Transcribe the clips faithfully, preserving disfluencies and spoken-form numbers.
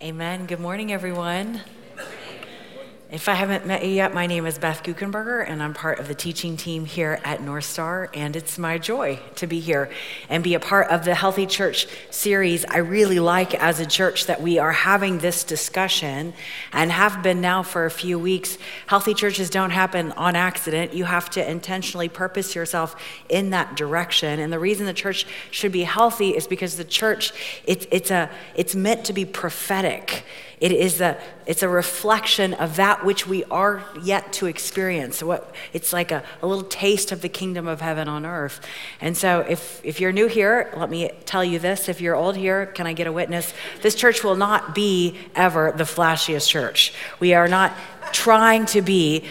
Amen. Good morning, everyone. If I haven't met you yet, my name is Beth Guckenberger, and I'm part of the teaching team here at North Star, and it's my joy to be here and be a part of the Healthy Church series. I really like, as a church, that we are having this discussion and have been now for a few weeks. Healthy churches don't happen on accident. You have to intentionally purpose yourself in that direction, and the reason the church should be healthy is because the church, it's it's a it's meant to be prophetic. It is a it's a reflection of that which we are yet to experience. So what it's like a, a little taste of the kingdom of heaven on earth. And so if if you're new here, let me tell you this. If you're old here, can I get a witness? This church will not be ever the flashiest church. We are not trying to be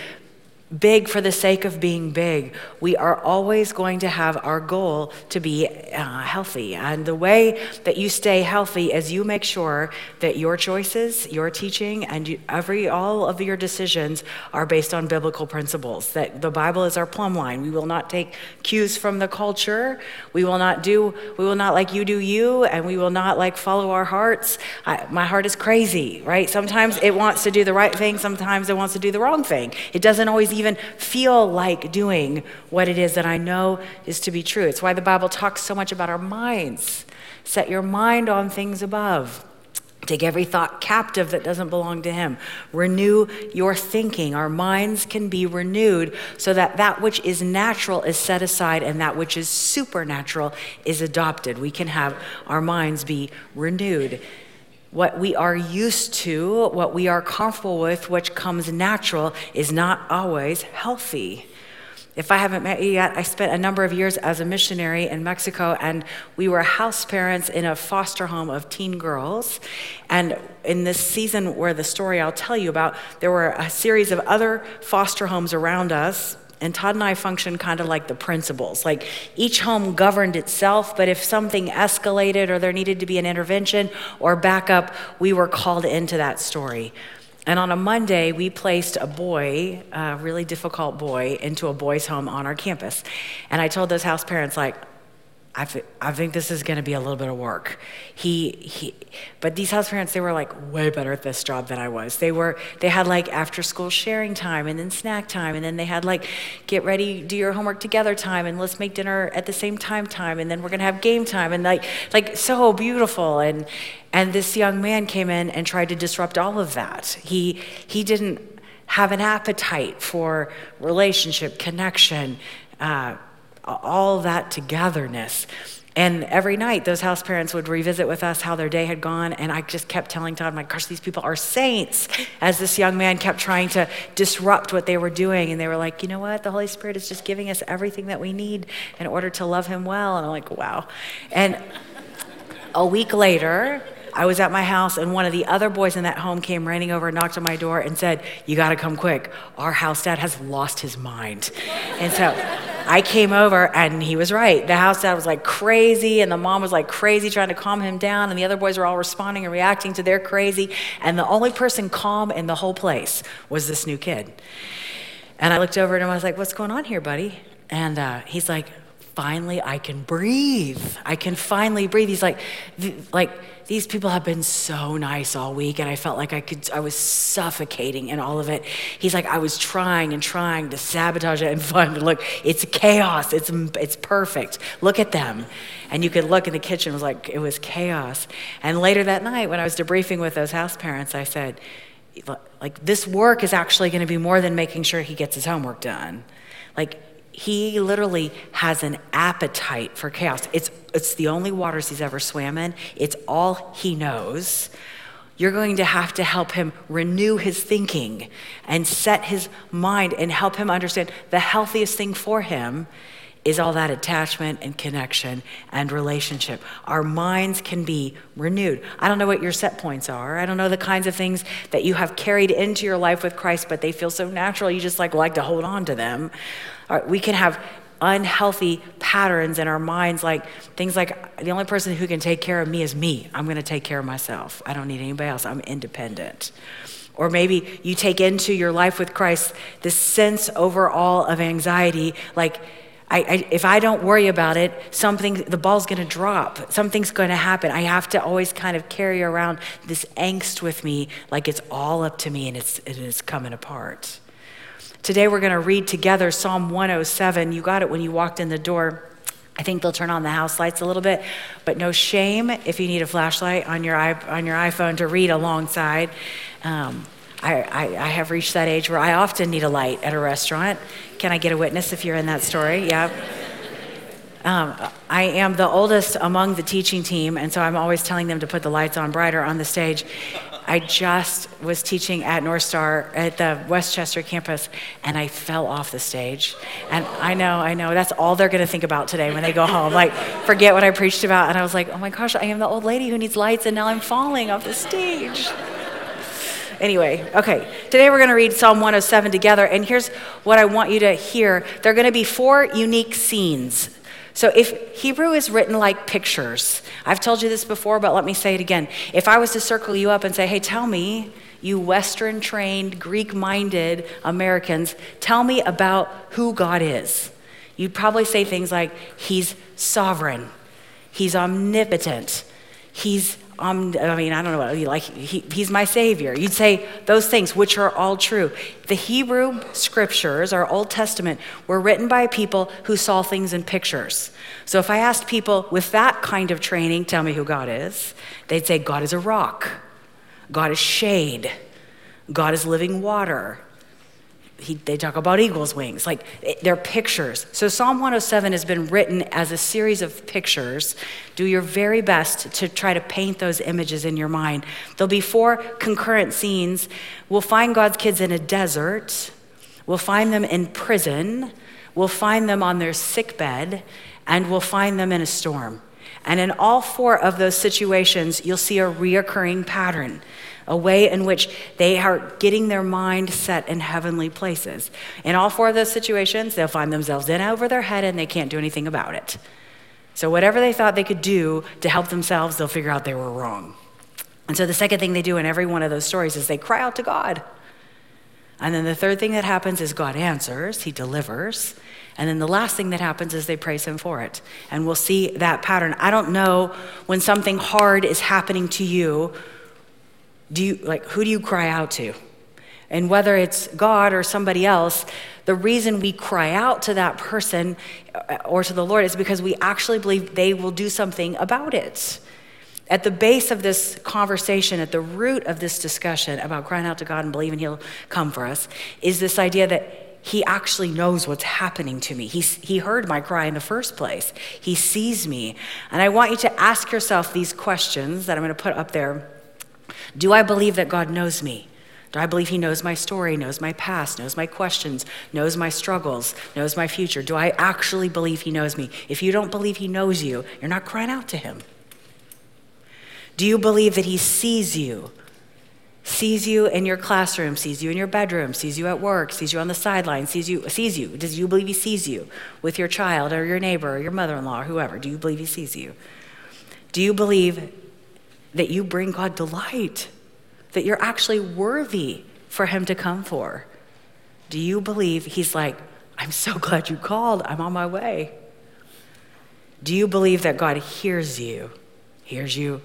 big for the sake of being big. We are always going to have our goal to be uh, healthy. And the way that you stay healthy is you make sure that your choices, your teaching, and you, every all of your decisions are based on biblical principles, that the Bible is our plumb line. We will not take cues from the culture. We will not do, we will not like you do you, and we will not like follow our hearts. I, my heart is crazy, right? Sometimes it wants to do the right thing. Sometimes it wants to do the wrong thing. It doesn't always even feel like doing what it is that I know is to be true. It's why the Bible talks so much about our minds. Set your mind on things above. Take every thought captive that doesn't belong to him. Renew your thinking. Our minds can be renewed so that that which is natural is set aside and that which is supernatural is adopted. We can have our minds be renewed. What we are used to, what we are comfortable with, which comes natural, is not always healthy. If I haven't met you yet, I spent a number of years as a missionary in Mexico, and we were house parents in a foster home of teen girls. And in this season where the story I'll tell you about, there were a series of other foster homes around us. And Todd and I function kind of like the principals. Like each home governed itself, but if something escalated or there needed to be an intervention or backup, we were called into that story. And on a Monday, we placed a boy, a really difficult boy, into a boys' home on our campus. And I told those house parents, like, I, th- I think this is gonna be a little bit of work. He, he, but these house parents, they were like way better at this job than I was. They were, they had like after school sharing time and then snack time. And then they had like, get ready, do your homework together time. And let's make dinner at the same time time. And then we're gonna have game time. And like, like so beautiful. And, and this young man came in and tried to disrupt all of that. He, he didn't have an appetite for relationship, connection, uh, all that togetherness. And every night, those house parents would revisit with us how their day had gone, and I just kept telling Todd, my gosh, these people are saints, as this young man kept trying to disrupt what they were doing, and they were like, you know what, the Holy Spirit is just giving us everything that we need in order to love him well, and I'm like, wow. And a week later, I was at my house, and one of the other boys in that home came running over and knocked on my door and said, you gotta come quick. Our house dad has lost his mind. And so I came over, and he was right. The house dad was like crazy, and the mom was like crazy trying to calm him down, and the other boys were all responding and reacting to their crazy, and the only person calm in the whole place was this new kid. And I looked over at him, I was like, what's going on here, buddy? And uh, he's like, finally, I can breathe. I can finally breathe. He's like, like these people have been so nice all week, and I felt like I could, I was suffocating in all of it. He's like, I was trying and trying to sabotage it and find, look, it's chaos. It's it's perfect. Look at them. And you could look in the kitchen. It was like, it was chaos. And later that night, when I was debriefing with those house parents, I said, like, this work is actually going to be more than making sure he gets his homework done. Like, he literally has an appetite for chaos. It's it's the only waters he's ever swam in. It's all he knows. You're going to have to help him renew his thinking and set his mind and help him understand the healthiest thing for him is all that attachment and connection and relationship. Our minds can be renewed. I don't know what your set points are. I don't know the kinds of things that you have carried into your life with Christ, but they feel so natural, you just like like to hold on to them. All right, we can have unhealthy patterns in our minds, like things like, the only person who can take care of me is me. I'm gonna take care of myself. I don't need anybody else. I'm independent. Or maybe you take into your life with Christ this sense overall of anxiety, like, I, I, if I don't worry about it, something, the ball's gonna drop. Something's gonna happen. I have to always kind of carry around this angst with me, like it's all up to me and it's, and it's coming apart. Today we're gonna read together Psalm one oh seven. You got it when you walked in the door. I think they'll turn on the house lights a little bit, but no shame if you need a flashlight on your on your iPhone to read alongside. Um, I, I, I have reached that age where I often need a light at a restaurant. Can I get a witness if you're in that story? Yeah. Um, I am the oldest among the teaching team, and so I'm always telling them to put the lights on brighter on the stage. I just was teaching at North Star at the Westchester campus, and I fell off the stage. And I know, I know, that's all they're gonna think about today when they go home. Like, forget what I preached about. And I was like, oh my gosh, I am the old lady who needs lights, and now I'm falling off the stage. Anyway, okay, today we're gonna read Psalm one oh seven together, and here's what I want you to hear. There are gonna be four unique scenes. So if Hebrew is written like pictures, I've told you this before, but let me say it again. If I was to circle you up and say, hey, tell me, you Western-trained, Greek-minded Americans, tell me about who God is. You'd probably say things like, he's sovereign, he's omnipotent, he's, um, I mean, I don't know, what, like he, he's my savior. You'd say those things, which are all true. The Hebrew scriptures, our Old Testament, were written by people who saw things in pictures. So if I asked people with that kind of training, tell me who God is, they'd say God is a rock, God is shade, God is living water. He, they talk about eagle's wings, like they're pictures. So Psalm one oh seven has been written as a series of pictures. Do your very best to try to paint those images in your mind. There'll be four concurrent scenes. We'll find God's kids in a desert. We'll find them in prison. We'll find them on their sickbed, and we'll find them in a storm. And in all four of those situations, you'll see a reoccurring pattern, a way in which they are getting their mind set in heavenly places. In all four of those situations, they'll find themselves in over their head and they can't do anything about it. So whatever they thought they could do to help themselves, they'll figure out they were wrong. And so the second thing they do in every one of those stories is they cry out to God. And then the third thing that happens is God answers, he delivers. And then the last thing that happens is they praise him for it. And we'll see that pattern. I don't know when something hard is happening to you, do you, like, who do you cry out to? And whether it's God or somebody else, the reason we cry out to that person or to the Lord is because we actually believe they will do something about it. At the base of this conversation, at the root of this discussion about crying out to God and believing he'll come for us, is this idea that he actually knows what's happening to me. He, he heard my cry in the first place. He sees me. And I want you to ask yourself these questions that I'm gonna put up there. Do I believe that God knows me? Do I believe he knows my story, knows my past, knows my questions, knows my struggles, knows my future? Do I actually believe he knows me? If you don't believe he knows you, you're not crying out to him. Do you believe that he sees you? Sees you in your classroom, sees you in your bedroom, sees you at work, sees you on the sideline, sees you, sees you. Does you believe he sees you with your child or your neighbor or your mother-in-law or whoever? Do you believe he sees you? Do you believe that you bring God delight, that you're actually worthy for him to come for? Do you believe he's like, I'm so glad you called, I'm on my way? Do you believe that God hears you, hears you?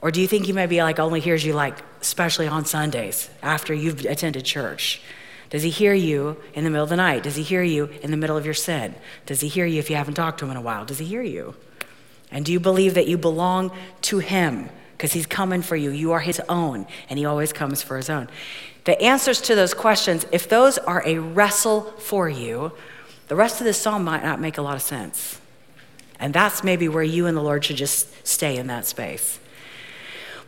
Or do you think he maybe like only hears you like, especially on Sundays after you've attended church? Does he hear you in the middle of the night? Does he hear you in the middle of your sin? Does he hear you if you haven't talked to him in a while? Does he hear you? And do you believe that you belong to him? Because he's coming for you. You are his own, and he always comes for his own. The answers to those questions, if those are a wrestle for you, the rest of this psalm might not make a lot of sense. And that's maybe where you and the Lord should just stay in that space.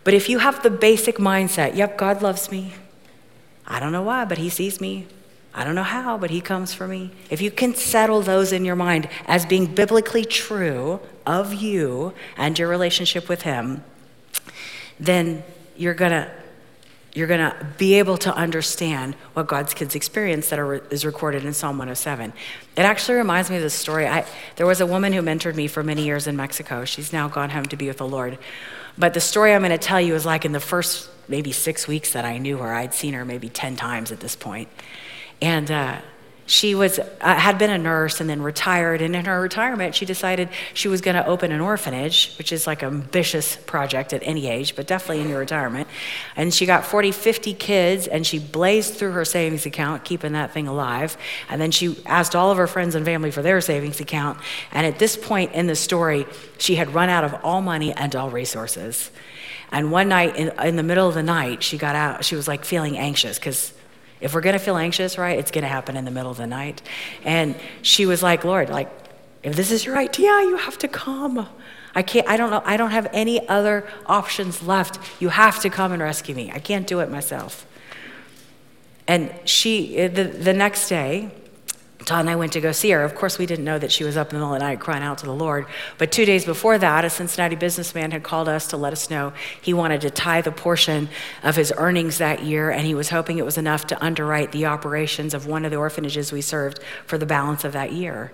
But if you have the basic mindset, yep, God loves me. I don't know why, but he sees me. I don't know how, but he comes for me. If you can settle those in your mind as being biblically true of you and your relationship with him, then you're gonna you're gonna be able to understand what God's kids experience that are, is recorded in Psalm one oh seven. It actually reminds me of this story. I, there was a woman who mentored me for many years in Mexico. She's now gone home to be with the Lord. But the story I'm gonna tell you is like in the first maybe six weeks that I knew her, I'd seen her maybe ten times at this point. And uh, She was uh, had been a nurse and then retired, and in her retirement, she decided she was gonna open an orphanage, which is like an ambitious project at any age, but definitely in your retirement. And she got forty, fifty kids, and she blazed through her savings account, keeping that thing alive. And then she asked all of her friends and family for their savings account. And at this point in the story, she had run out of all money and all resources. And one night, in, in the middle of the night, she got out, she was like feeling anxious, because if we're gonna feel anxious, right, it's gonna happen in the middle of the night. And she was like, Lord, like, if this is your idea, you have to come. I can't, I don't know, I don't have any other options left. You have to come and rescue me. I can't do it myself. And she, the, the next day, Todd and I went to go see her. Of course, we didn't know that she was up in the middle of the night crying out to the Lord. But two days before that, a Cincinnati businessman had called us to let us know he wanted to tithe a portion of his earnings that year, and he was hoping it was enough to underwrite the operations of one of the orphanages we served for the balance of that year.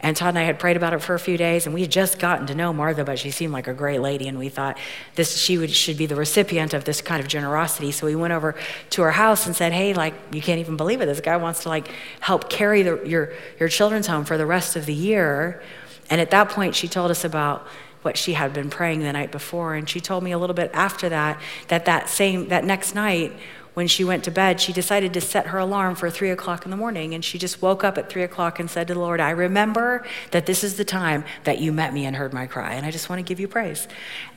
And Todd and I had prayed about it for a few days, and we had just gotten to know Martha, but she seemed like a great lady, and we thought this she would, should be the recipient of this kind of generosity. So we went over to her house and said, hey, like, you can't even believe it. This guy wants to, like, help carry the your your children's home for the rest of the year. And at that point, she told us about what she had been praying the night before. And she told me a little bit after that, that that same, that next night, when she went to bed, she decided to set her alarm for three o'clock in the morning. And she just woke up at three o'clock and said to the Lord, I remember that this is the time that you met me and heard my cry. And I just want to give you praise.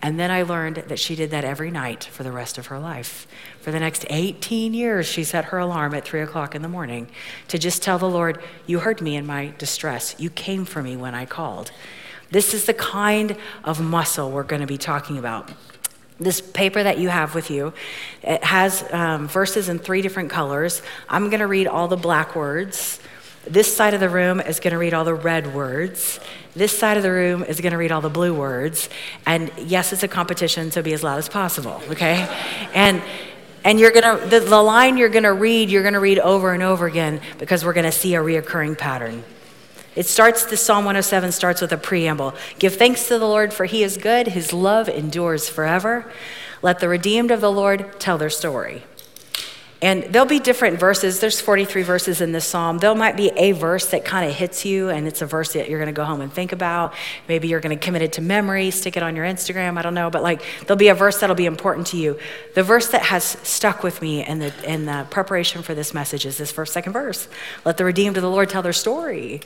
And then I learned that she did that every night for the rest of her life. For the next eighteen years, she set her alarm at three o'clock in the morning to just tell the Lord, you heard me in my distress. You came for me when I called. This is the kind of muscle we're going to be talking about. This paper that you have with you, it has um, verses in three different colors. I'm gonna read all the black words. This side of the room is gonna read all the red words. This side of the room is gonna read all the blue words. And yes, it's a competition, so be as loud as possible, okay? and and you're gonna, the, the line you're gonna read, you're gonna read over and over again, because we're gonna see a reoccurring pattern. It starts, the Psalm one oh seven starts with a preamble. Give thanks to the Lord, for he is good. His love endures forever. Let the redeemed of the Lord tell their story. And there'll be different verses. There's forty-three verses in this Psalm. There might be a verse that kind of hits you, and it's a verse that you're gonna go home and think about. Maybe you're gonna commit it to memory, stick it on your Instagram, I don't know, but like there'll be a verse that'll be important to you. The verse that has stuck with me in the, in the preparation for this message is this first, second verse. Let the redeemed of the Lord tell their story.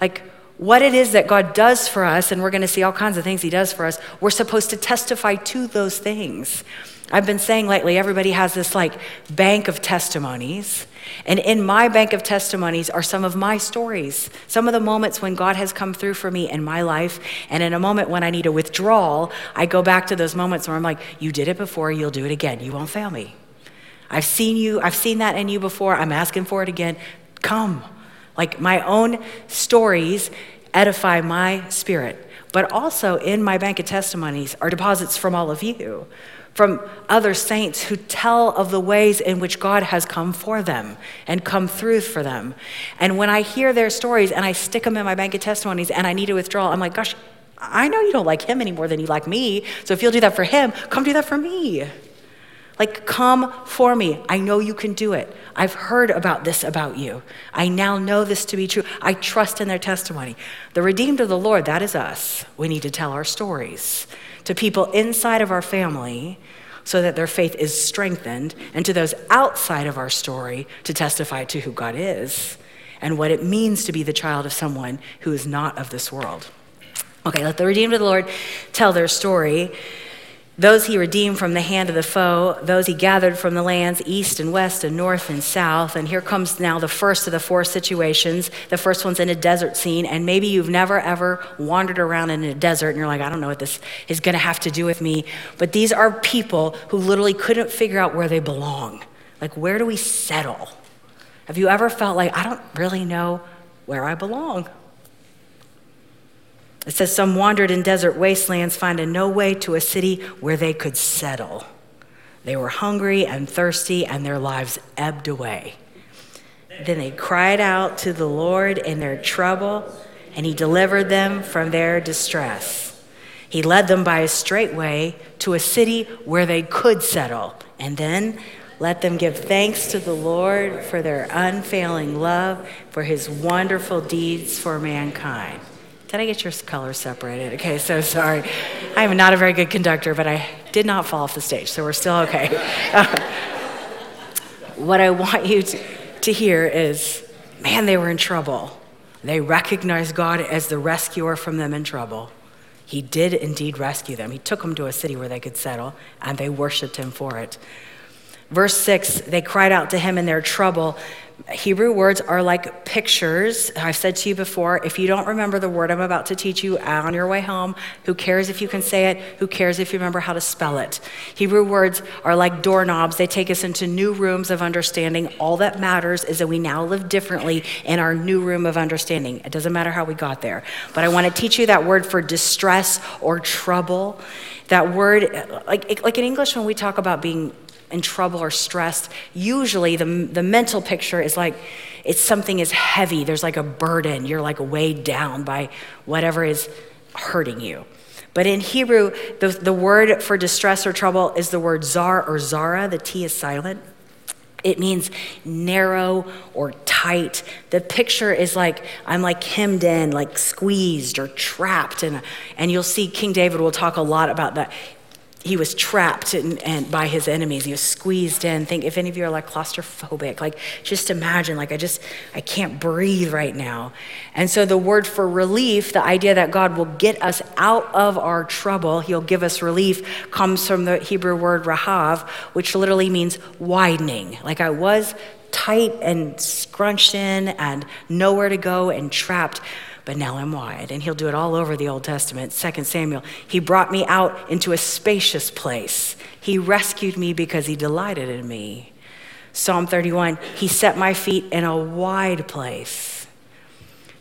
Like what it is that God does for us, and we're gonna see all kinds of things he does for us, we're supposed to testify to those things. I've been saying lately, everybody has this like bank of testimonies, and in my bank of testimonies are some of my stories, some of the moments when God has come through for me in my life, and in a moment when I need a withdrawal, I go back to those moments where I'm like, you did it before, you'll do it again, you won't fail me. I've seen you, I've seen that in you before, I'm asking for it again, come. Like my own stories edify my spirit, but also in my bank of testimonies are deposits from all of you, from other saints who tell of the ways in which God has come for them and come through for them. And when I hear their stories and I stick them in my bank of testimonies and I need to withdraw, I'm like, gosh, I know you don't like him any more than you like me. So if you'll do that for him, come do that for me. Like, come for me. I know you can do it. I've heard about this about you. I now know this to be true. I trust in their testimony. The redeemed of the Lord, that is us. We need to tell our stories to people inside of our family so that their faith is strengthened, and to those outside of our story to testify to who God is and what it means to be the child of someone who is not of this world. Okay, let the redeemed of the Lord tell their story. Those he redeemed from the hand of the foe, those he gathered from the lands east and west and north and south. And here comes now the first of the four situations. The first one's in a desert scene, and maybe you've never ever wandered around in a desert and you're like, I don't know what this is gonna have to do with me. But these are people who literally couldn't figure out where they belong. Like, where do we settle? Have you ever felt like, I don't really know where I belong? It says, some wandered in desert wastelands, finding no way to a city where they could settle. They were hungry and thirsty, and their lives ebbed away. Then they cried out to the Lord in their trouble, and he delivered them from their distress. He led them by a straight way to a city where they could settle. And then Let them give thanks to the Lord for their unfailing love, for his wonderful deeds for mankind. Did I get your colors separated? Okay, so sorry. I am not a very good conductor, but I did not fall off the stage, so we're still okay. What I want you to, to hear is, man, they were in trouble. They recognized God as the rescuer from them in trouble. He did indeed rescue them. He took them to a city where they could settle, and they worshiped him for it. Verse six, they cried out to him in their trouble. Hebrew words are like pictures. I've said to you before, if you don't remember the word I'm about to teach you on your way home, who cares if you can say it? Who cares if you remember how to spell it? Hebrew words are like doorknobs. They take us into new rooms of understanding. All that matters is that we now live differently in our new room of understanding. It doesn't matter how we got there. But I want to teach you that word for distress or trouble. That word, like, like in English, when we talk about being in trouble or stressed, usually the the mental picture is like it's something is heavy. There's like a burden. You're like weighed down by whatever is hurting you. But in Hebrew, the, the word for distress or trouble is the word zar or zara. The T is silent. It means narrow or tight. The picture is like, I'm like hemmed in, like squeezed or trapped. And, and you'll see King David will talk a lot about that. He was trapped and, and by his enemies. He was squeezed in. Think if any of you are like claustrophobic, like just imagine, like I just, I can't breathe right now. And so the word for relief, the idea that God will get us out of our trouble, he'll give us relief, comes from the Hebrew word rahav, which literally means widening. Like I was tight and scrunched in and nowhere to go and trapped, but now I'm wide. And he'll do it all over the Old Testament, Second Samuel. He brought me out into a spacious place. He rescued me because he delighted in me. Psalm thirty-one, he set my feet in a wide place.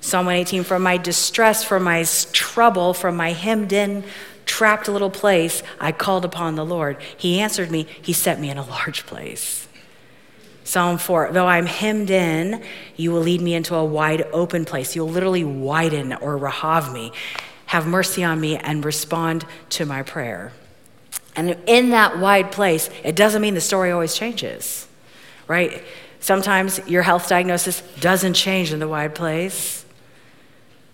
Psalm one eighteen, from my distress, from my trouble, from my hemmed in, trapped little place, I called upon the Lord. He answered me, he set me in a large place. Psalm four, though I'm hemmed in, you will lead me into a wide open place. You'll literally widen or rahav me. Have mercy on me and respond to my prayer. And in that wide place, it doesn't mean the story always changes, right? Sometimes your health diagnosis doesn't change in the wide place.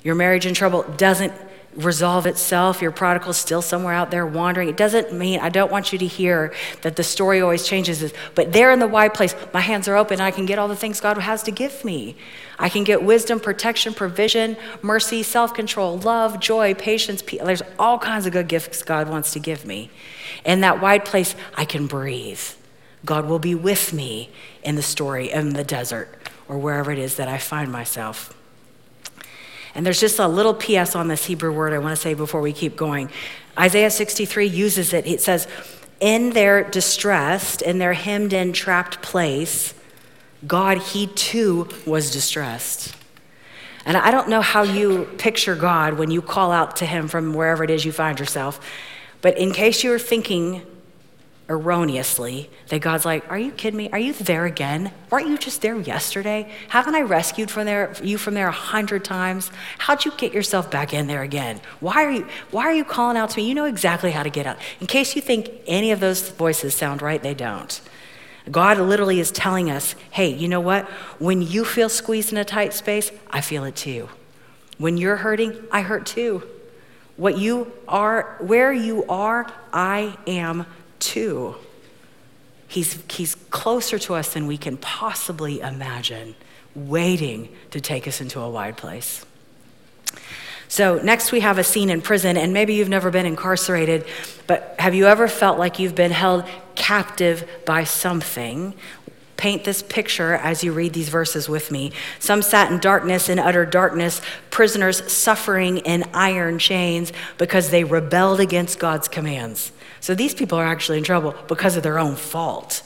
Your marriage in trouble doesn't resolve itself. Your prodigal's still somewhere out there wandering. It doesn't mean, I don't want you to hear that the story always changes, but there in the wide place, my hands are open and I can get all the things God has to give me. I can get wisdom, protection, provision, mercy, self-control, love, joy, patience, peace. There's all kinds of good gifts God wants to give me. In that wide place, I can breathe. God will be with me in the story, in the desert, or wherever it is that I find myself. And there's just a little P S on this Hebrew word I want to say before we keep going. Isaiah sixty-three uses it. It says, in their distressed, in their hemmed in, trapped place, God, he too was distressed. And I don't know how you picture God when you call out to him from wherever it is you find yourself. But in case you were thinking erroneously that God's like, are you kidding me? Are you there again? Weren't you just there yesterday? Haven't I rescued from there you from there a hundred times? How'd you get yourself back in there again? Why are you why are you calling out to me? You know exactly how to get out. In case you think any of those voices sound right, they don't. God literally is telling us, hey, you know what? When you feel squeezed in a tight space, I feel it too. When you're hurting, I hurt too. What you are, where you are, I am Two, he's, he's closer to us than we can possibly imagine, waiting to take us into a wide place. So next we have a scene in prison, and maybe you've never been incarcerated, but have you ever felt like you've been held captive by something? Paint this picture as you read these verses with me. Some sat in darkness, in utter darkness, prisoners suffering in iron chains because they rebelled against God's commands. So these people are actually in trouble because of their own fault.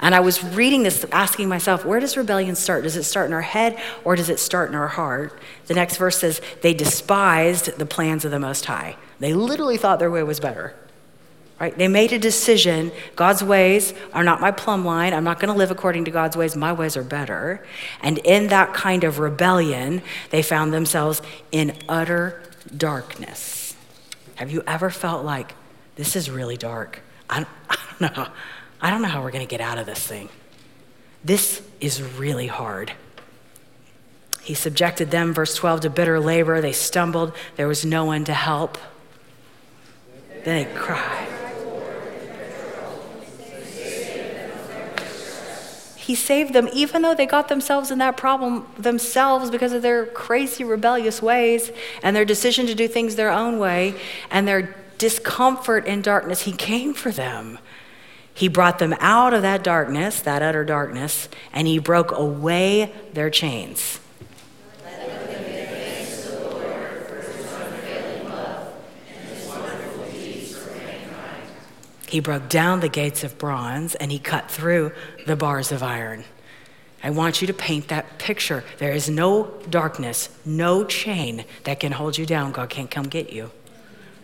And I was reading this, asking myself, where does rebellion start? Does it start in our head or does it start in our heart? The next verse says, they despised the plans of the Most High. They literally thought their way was better. Right? They made a decision. God's ways are not my plumb line. I'm not going to live according to God's ways. My ways are better. And in that kind of rebellion, they found themselves in utter darkness. Have you ever felt like, this is really dark? I don't, I don't know. I don't know how we're going to get out of this thing. This is really hard. He subjected them, verse twelve, to bitter labor. They stumbled. There was no one to help. Then they cried. He saved them, even though they got themselves in that problem themselves because of their crazy, rebellious ways and their decision to do things their own way and their discomfort in darkness. He came for them. He brought them out of that darkness, that utter darkness, and he broke away their chains. He broke down the gates of bronze and he cut through the bars of iron. I want you to paint that picture. There is no darkness, no chain that can hold you down. God can't come get you.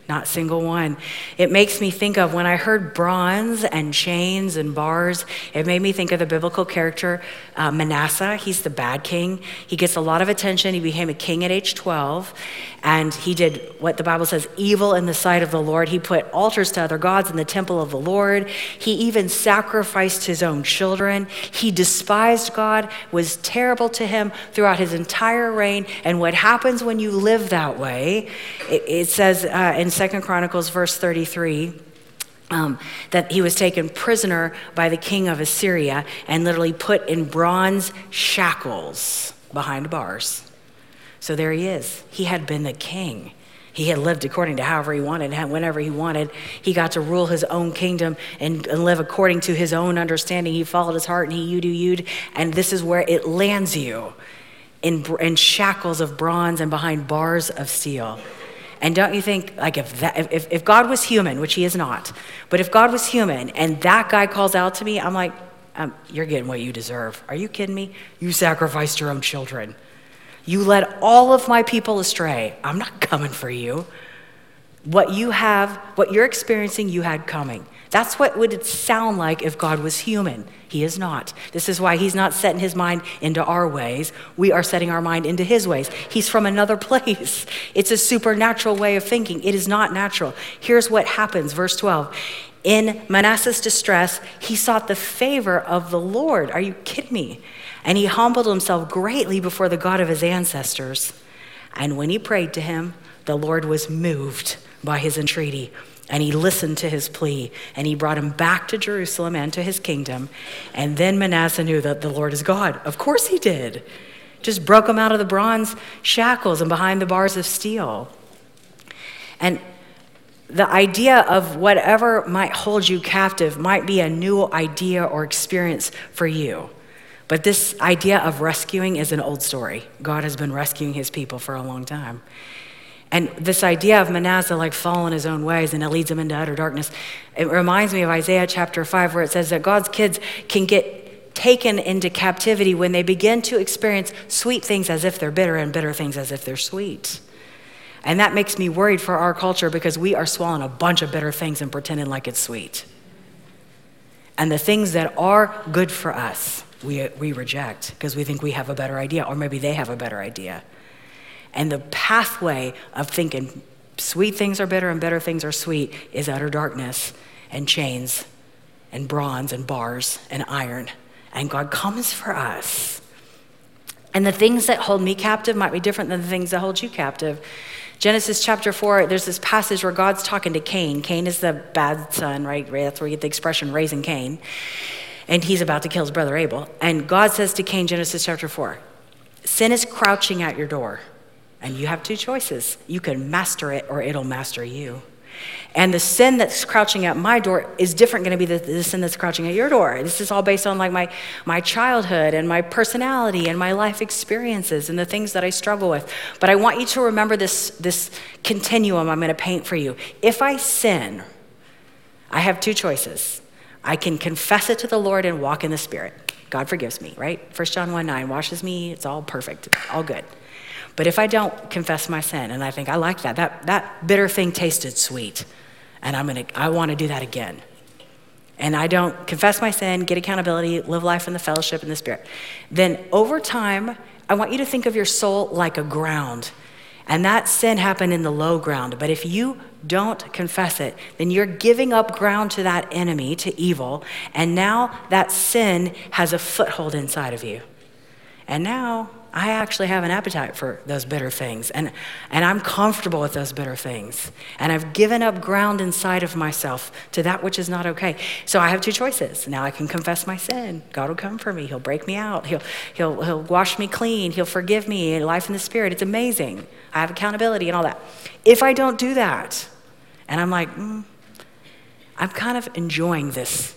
Not single one. It makes me think of, when I heard bronze and chains and bars, it made me think of the biblical character uh, Manasseh. He's the bad king. He gets a lot of attention. He became a king at age twelve. And he did what the Bible says, evil in the sight of the Lord. He put altars to other gods in the temple of the Lord. He even sacrificed his own children. He despised God, was terrible to him throughout his entire reign. And what happens when you live that way, it, it says uh, in Second Chronicles, verse thirty-three, Um, that he was taken prisoner by the king of Assyria and literally put in bronze shackles behind bars. So there he is. He had been the king. He had lived according to however he wanted, whenever he wanted. He got to rule his own kingdom and, and live according to his own understanding. He followed his heart and he yud-yud, and this is where it lands you, in, in shackles of bronze and behind bars of steel. And don't you think, like, if, that, if if God was human, which he is not, but if God was human and that guy calls out to me, I'm like, um, you're getting what you deserve. Are you kidding me? You sacrificed your own children. You led all of my people astray. I'm not coming for you. What you have, what you're experiencing, you had coming. That's what would it sound like if God was human. He is not. This is why he's not setting his mind into our ways. We are setting our mind into his ways. He's from another place. It's a supernatural way of thinking. It is not natural. Here's what happens, verse twelve. In Manasseh's distress, he sought the favor of the Lord. Are you kidding me? And he humbled himself greatly before the God of his ancestors. And when he prayed to him, the Lord was moved by his entreaty. And he listened to his plea, and he brought him back to Jerusalem and to his kingdom. And then Manasseh knew that the Lord is God. Of course he did. Just broke him out of the bronze shackles and behind the bars of steel. And the idea of whatever might hold you captive might be a new idea or experience for you. But this idea of rescuing is an old story. God has been rescuing his people for a long time. And this idea of Manasseh like following his own ways and it leads him into utter darkness, it reminds me of Isaiah chapter five, where it says that God's kids can get taken into captivity when they begin to experience sweet things as if they're bitter and bitter things as if they're sweet. And that makes me worried for our culture, because we are swallowing a bunch of bitter things and pretending like it's sweet. And the things that are good for us, we, we reject because we think we have a better idea, or maybe they have a better idea. And the pathway of thinking sweet things are bitter and bitter things are sweet is utter darkness and chains and bronze and bars and iron. And God comes for us. And the things that hold me captive might be different than the things that hold you captive. Genesis chapter four, there's this passage where God's talking to Cain. Cain is the bad son, right? That's where you get the expression raising Cain. And he's about to kill his brother Abel. And God says to Cain, Genesis chapter four, sin is crouching at your door. And you have two choices. You can master it, or it'll master you. And the sin that's crouching at my door is different going to be the, the sin that's crouching at your door. This is all based on like my, my childhood and my personality and my life experiences and the things that I struggle with. But I want you to remember this, this continuum I'm going to paint for you. If I sin, I have two choices. I can confess it to the Lord and walk in the Spirit. God forgives me, right? First John one nine washes me. It's all perfect. It's all good. But if I don't confess my sin, and I think I like that, that that bitter thing tasted sweet, and I'm gonna, I wanna do that again. And I don't confess my sin, get accountability, live life in the fellowship in the Spirit. Then over time, I want you to think of your soul like a ground. And that sin happened in the low ground. But if you don't confess it, then you're giving up ground to that enemy, to evil, and now that sin has a foothold inside of you. And now I actually have an appetite for those bitter things, and, and I'm comfortable with those bitter things. And I've given up ground inside of myself to that which is not okay. So I have two choices. Now I can confess my sin. God will come for me. He'll break me out. He'll he'll he'll wash me clean. He'll forgive me. Life in the Spirit, it's amazing. I have accountability and all that. If I don't do that, and I'm like, mm, I'm kind of enjoying this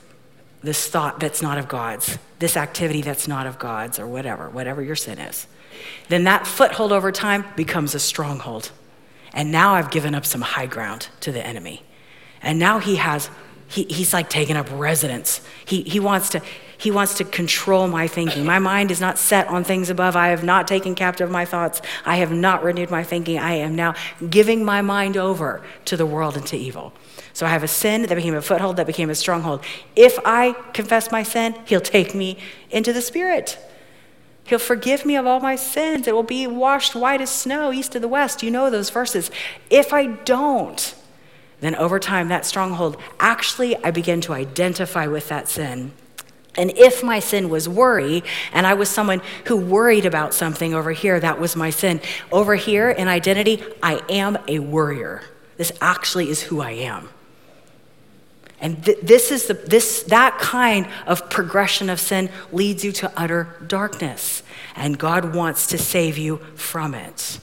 this thought that's not of God's, this activity that's not of God's, or whatever, whatever your sin is, then that foothold over time becomes a stronghold. And now I've given up some high ground to the enemy. And now he has, he, he's like taking up residence. He he wants to, he wants to control my thinking. My mind is not set on things above. I have not taken captive my thoughts. I have not renewed my thinking. I am now giving my mind over to the world and to evil. So I have a sin that became a foothold, that became a stronghold. If I confess my sin, he'll take me into the Spirit. He'll forgive me of all my sins. It will be washed white as snow, east of the west. You know those verses. If I don't, then over time, that stronghold, actually, I begin to identify with that sin. And if my sin was worry, and I was someone who worried about something over here, that was my sin. Over here in identity, I am a worrier. This actually is who I am. And th- this is the this that kind of progression of sin leads you to utter darkness, and God wants to save you from it.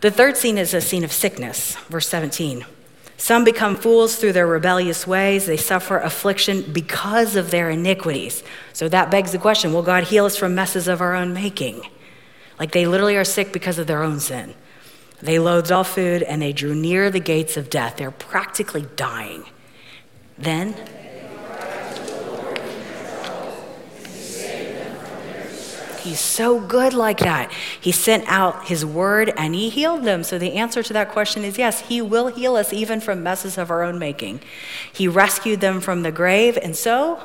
The third scene is a scene of sickness, verse seventeen. Some become fools through their rebellious ways. They suffer affliction because of their iniquities. So that begs the question, will God heal us from messes of our own making? Like, they literally are sick because of their own sin. They loathed all food and they drew near the gates of death. They're practically dying. Then he's so good like that. He sent out his word and he healed them. So the answer to that question is yes, he will heal us even from messes of our own making. He rescued them from the grave, and so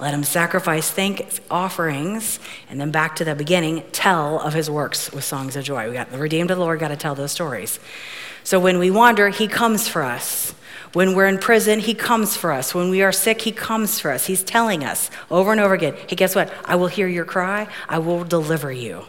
let him sacrifice thank offerings, and then back to the beginning, tell of his works with songs of joy. We got the redeemed of the Lord, got to tell those stories. So when we wander, he comes for us. When we're in prison, he comes for us. When we are sick, he comes for us. He's telling us over and over again, hey, guess what? I will hear your cry. I will deliver you.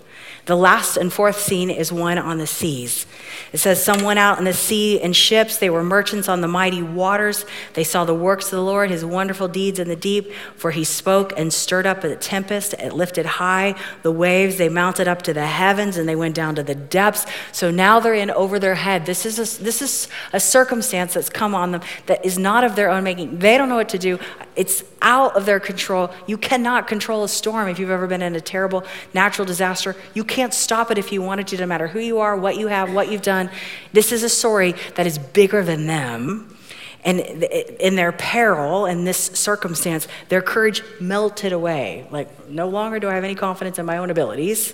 The last and fourth scene is one on the seas. It says, some went out in the sea in ships. They were merchants on the mighty waters. They saw the works of the Lord, his wonderful deeds in the deep, for he spoke and stirred up the tempest. It lifted high the waves. They mounted up to the heavens and they went down to the depths. So now they're in over their head. This is a, this is a circumstance that's come on them that is not of their own making. They don't know what to do. It's out of their control. You cannot control a storm. If you've ever been in a terrible natural disaster, you can't stop it if you wanted to, no matter who you are, what you have, what you've done. This is a story that is bigger than them. And in their peril, in this circumstance, their courage melted away. Like, no longer do I have any confidence in my own abilities.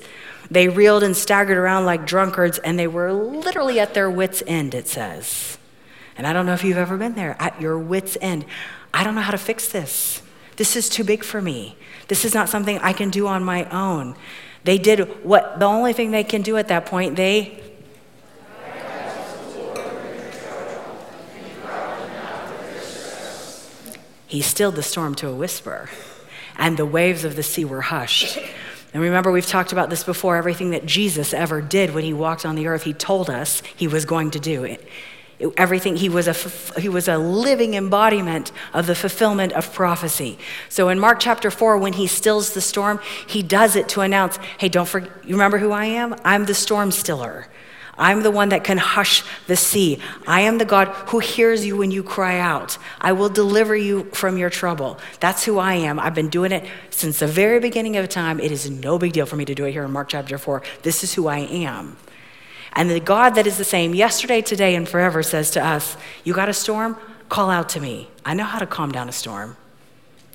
They reeled and staggered around like drunkards, and they were literally at their wits' end, it says. And I don't know if you've ever been there, at your wits' end. I don't know how to fix this. This is too big for me. This is not something I can do on my own. They did what the only thing they can do at that point, they He stilled the storm to a whisper, and the waves of the sea were hushed. And remember, we've talked about this before, everything that Jesus ever did when he walked on the earth, he told us he was going to do it. Everything, he was a he was a living embodiment of the fulfillment of prophecy. So in Mark chapter four, when he stills the storm, he does it to announce, hey, don't forget, you remember who I am? I'm the storm stiller. I'm the one that can hush the sea. I am the God who hears you when you cry out. I will deliver you from your trouble. That's who I am. I've been doing it since the very beginning of time. It is no big deal for me to do it here in Mark chapter four. This is who I am. And the God that is the same yesterday, today, and forever says to us, you got a storm? Call out to me. I know how to calm down a storm.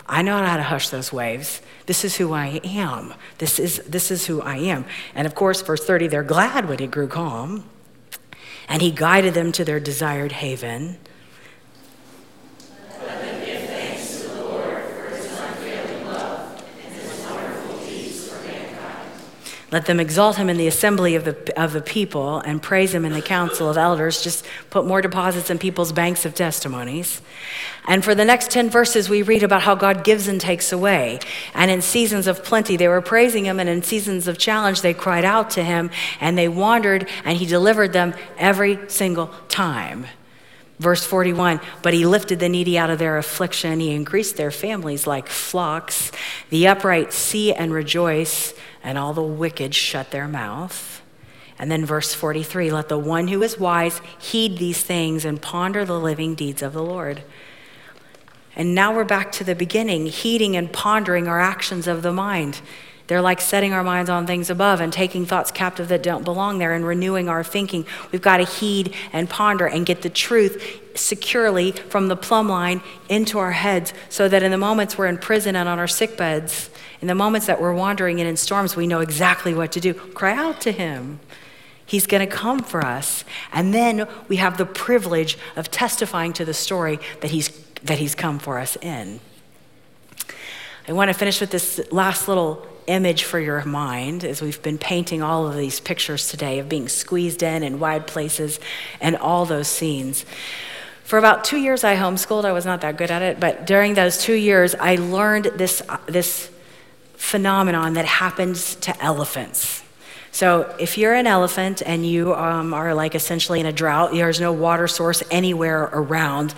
I know how to hush those waves. This is who I am. This is this is who I am. And of course, verse thirty, they're glad when it grew calm. And he guided them to their desired haven. Let them give thanks to the Lord for his unfailing love and his wonderful deeds for mankind. Let them exalt him in the assembly of the of the people and praise him in the council of elders. Just put more deposits in people's banks of testimonies. And for the next ten verses, we read about how God gives and takes away. And in seasons of plenty, they were praising him, and in seasons of challenge, they cried out to him, and they wandered, and he delivered them every single time. Verse forty-one, but he lifted the needy out of their affliction. He increased their families like flocks. The upright see and rejoice, and all the wicked shut their mouth. And then verse forty-three, let the one who is wise heed these things and ponder the living deeds of the Lord. And now we're back to the beginning. Heeding and pondering are actions of the mind. They're like setting our minds on things above and taking thoughts captive that don't belong there and renewing our thinking. We've got to heed and ponder and get the truth securely from the plumb line into our heads so that in the moments we're in prison and on our sick beds, in the moments that we're wandering and in storms, we know exactly what to do. Cry out to him. He's going to come for us. And then we have the privilege of testifying to the story that he's that he's come for us in. I want to finish with this last little image for your mind as we've been painting all of these pictures today of being squeezed in and wide places and all those scenes. For about two years, I homeschooled. I was not that good at it, but during those two years, I learned this this phenomenon that happens to elephants. So if you're an elephant and you um, are like essentially in a drought, there's no water source anywhere around,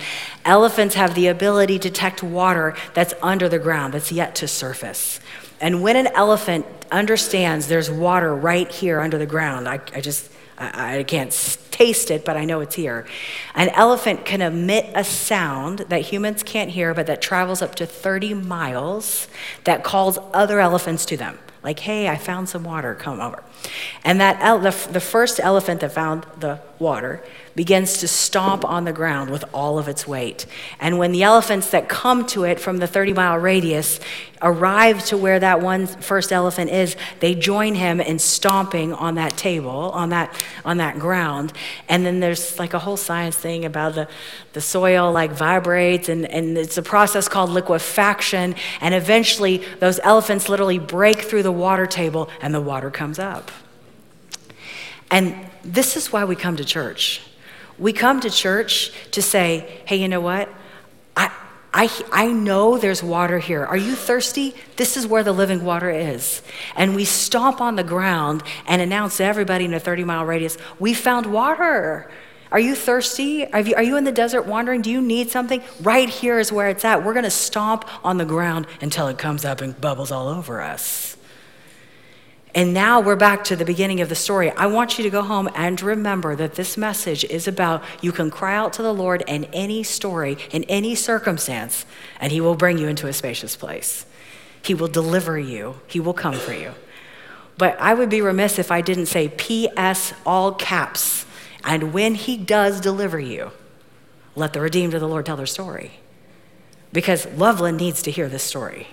elephants have the ability to detect water that's under the ground, that's yet to surface. And when an elephant understands there's water right here under the ground, I, I just, I, I can't taste it, but I know it's here. An elephant can emit a sound that humans can't hear, but that travels up to thirty miles that calls other elephants to them. Like, hey, I found some water, come over. And that ele- the, f- the first elephant that found the water begins to stomp on the ground with all of its weight. And when the elephants that come to it from the thirty mile radius arrive to where that one first elephant is, they join him in stomping on that table, on that on that ground. And then there's like a whole science thing about the, the soil like vibrates, and, and it's a process called liquefaction. And eventually those elephants literally break through the water table and the water comes up. And this is why we come to church. We come to church to say, hey, you know what? I I I know there's water here. Are you thirsty? This is where the living water is. And we stomp on the ground and announce to everybody in a thirty mile radius, we found water. Are you thirsty? Are you, are you in the desert wandering? Do you need something? Right here is where it's at. We're gonna stomp on the ground until it comes up and bubbles all over us. And now we're back to the beginning of the story. I want you to go home and remember that this message is about you can cry out to the Lord in any story, in any circumstance, and he will bring you into a spacious place. He will deliver you. He will come for you. But I would be remiss if I didn't say P S all caps. And when he does deliver you, let the redeemed of the Lord tell their story. Because Loveland needs to hear this story.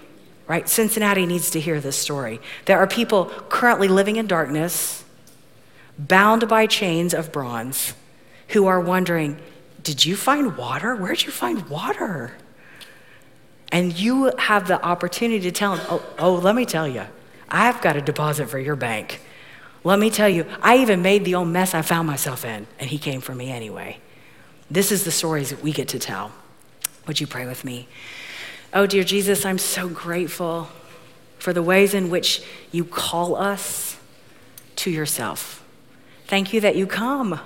Right? Cincinnati needs to hear this story. There are people currently living in darkness, bound by chains of bronze, who are wondering, did you find water? Where'd you find water? And you have the opportunity to tell them, oh, oh, let me tell you, I've got a deposit for your bank. Let me tell you, I even made the old mess I found myself in, and he came for me anyway. This is the stories that we get to tell. Would you pray with me? Oh, dear Jesus, I'm so grateful for the ways in which you call us to yourself. Thank you that you come.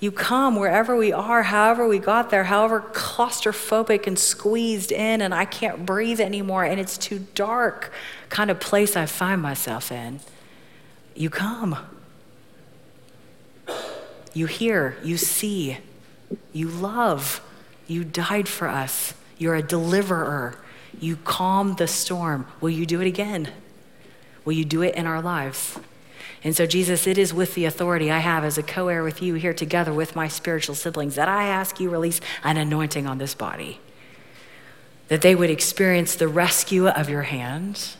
You come wherever we are, however we got there, however claustrophobic and squeezed in and I can't breathe anymore and it's too dark kind of place I find myself in. You come. You hear, you see, you love, you died for us. You're a deliverer. You calm the storm. Will you do it again? Will you do it in our lives? And so, Jesus, it is with the authority I have as a co-heir with you here together with my spiritual siblings that I ask you release an anointing on this body, that they would experience the rescue of your hand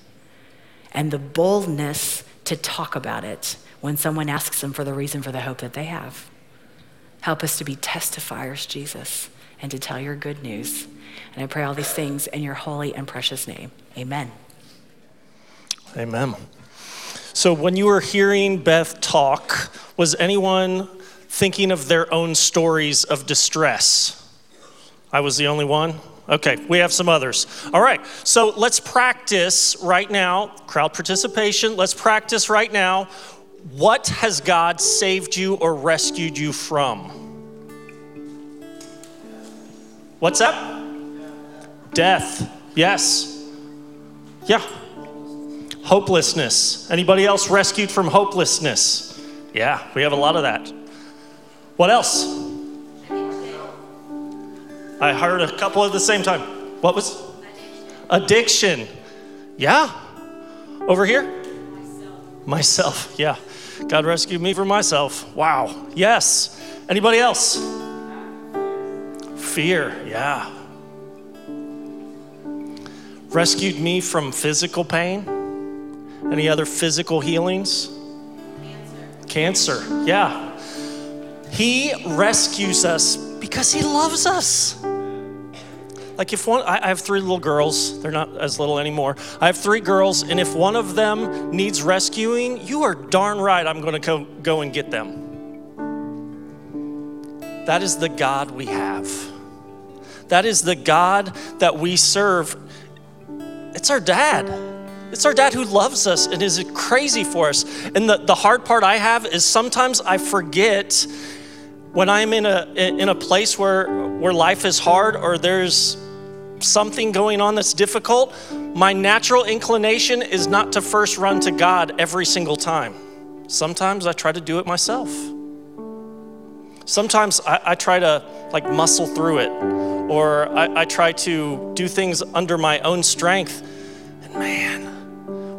and the boldness to talk about it when someone asks them for the reason for the hope that they have. Help us to be testifiers, Jesus, and to tell your good news. And I pray all these things in your holy and precious name. Amen. Amen. So when you were hearing Beth talk, was anyone thinking of their own stories of distress? I was the only one? Okay, we have some others. All right, so let's practice right now, crowd participation, let's practice right now, what has God saved you or rescued you from? What's up? Death, yes. Yeah, hopelessness. Anybody else rescued from hopelessness? Yeah, we have a lot of that. What else? I heard a couple at the same time. What was? Addiction. Addiction. Yeah. Over here? Myself. Myself, yeah. God rescued me from myself. Wow, yes. Anybody else? Fear, yeah. Rescued me from physical pain. Any other physical healings? Cancer. Cancer, yeah. He rescues us because he loves us. Like if one, I have three little girls, they're not as little anymore. I have three girls, and if one of them needs rescuing, you are darn right I'm gonna go, go and get them. That is the God we have. That is the God that we serve. It's our dad. It's our dad who loves us and is crazy for us. And the, the hard part I have is sometimes I forget when I'm in a in a place where, where life is hard or there's something going on that's difficult, my natural inclination is not to first run to God every single time. Sometimes I try to do it myself. Sometimes I, I try to like muscle through it, or I, I try to do things under my own strength. And man,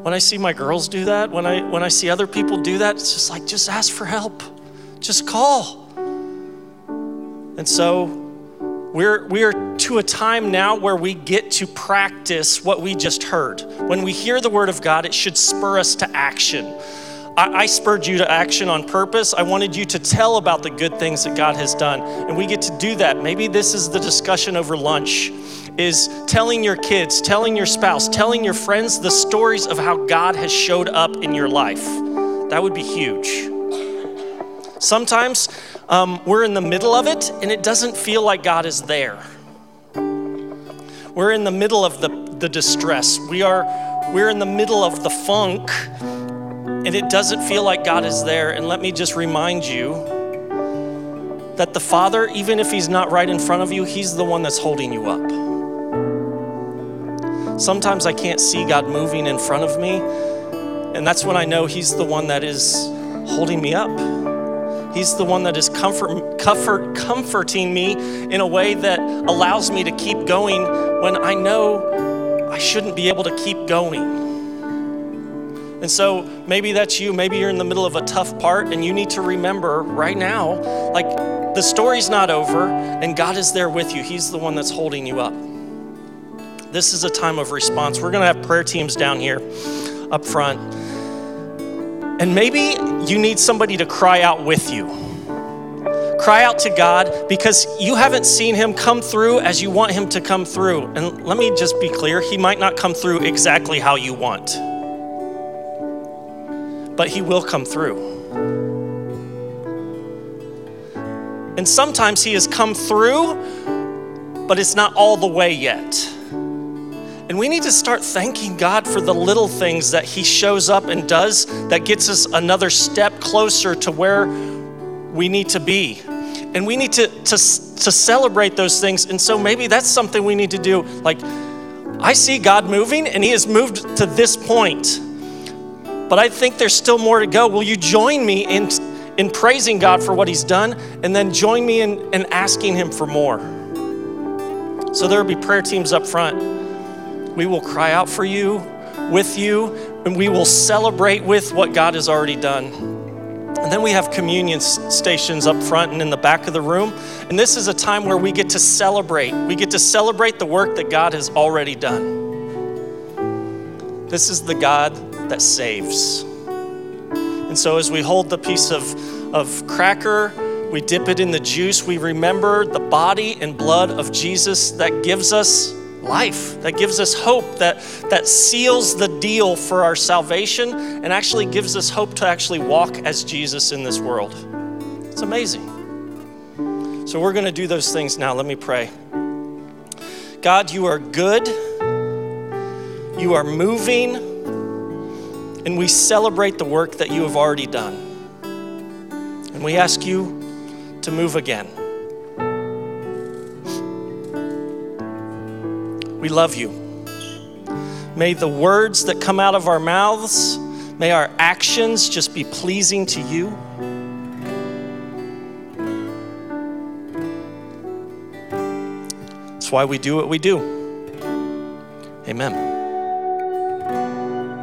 when I see my girls do that, when I when I see other people do that, it's just like, just ask for help, just call. And so we're we're to a time now where we get to practice what we just heard. When we hear the word of God, it should spur us to action. I, I spurred you to action on purpose. I wanted you to tell about the good things that God has done. And we get to do that. Maybe this is the discussion over lunch, is telling your kids, telling your spouse, telling your friends the stories of how God has showed up in your life. That would be huge. Sometimes um, we're in the middle of it and it doesn't feel like God is there. We're in the middle of the, the distress. We are, we're in the middle of the funk and it doesn't feel like God is there. And let me just remind you that the Father, even if he's not right in front of you, he's the one that's holding you up. Sometimes I can't see God moving in front of me, and that's when I know he's the one that is holding me up. He's the one that is comfort, comfort, comforting me in a way that allows me to keep going when I know I shouldn't be able to keep going. And so maybe that's you, maybe you're in the middle of a tough part and you need to remember right now, like the story's not over and God is there with you. He's the one that's holding you up. This is a time of response. We're gonna have prayer teams down here up front. And maybe you need somebody to cry out with you. Cry out to God because you haven't seen him come through as you want him to come through. And let me just be clear, he might not come through exactly how you want, but he will come through. And sometimes he has come through, but it's not all the way yet. And we need to start thanking God for the little things that he shows up and does that gets us another step closer to where we need to be. And we need to, to, to celebrate those things. And so maybe that's something we need to do. Like, I see God moving and he has moved to this point, but I think there's still more to go. Will you join me in, in praising God for what he's done, and then join me in, in asking him for more? So there'll be prayer teams up front. We will cry out for you, with you, and we will celebrate with what God has already done. And then we have communion stations up front and in the back of the room. And this is a time where we get to celebrate. We get to celebrate the work that God has already done. This is the God that saves. And so as we hold the piece of, of cracker, we dip it in the juice, we remember the body and blood of Jesus that gives us life, that gives us hope, that, that seals the deal for our salvation and actually gives us hope to actually walk as Jesus in this world. It's amazing. So we're going to do those things now. Let me pray. God, you are good. You are moving. And we celebrate the work that you have already done. And we ask you to move again. We love you. May the words that come out of our mouths, may our actions just be pleasing to you. That's why we do what we do. Amen.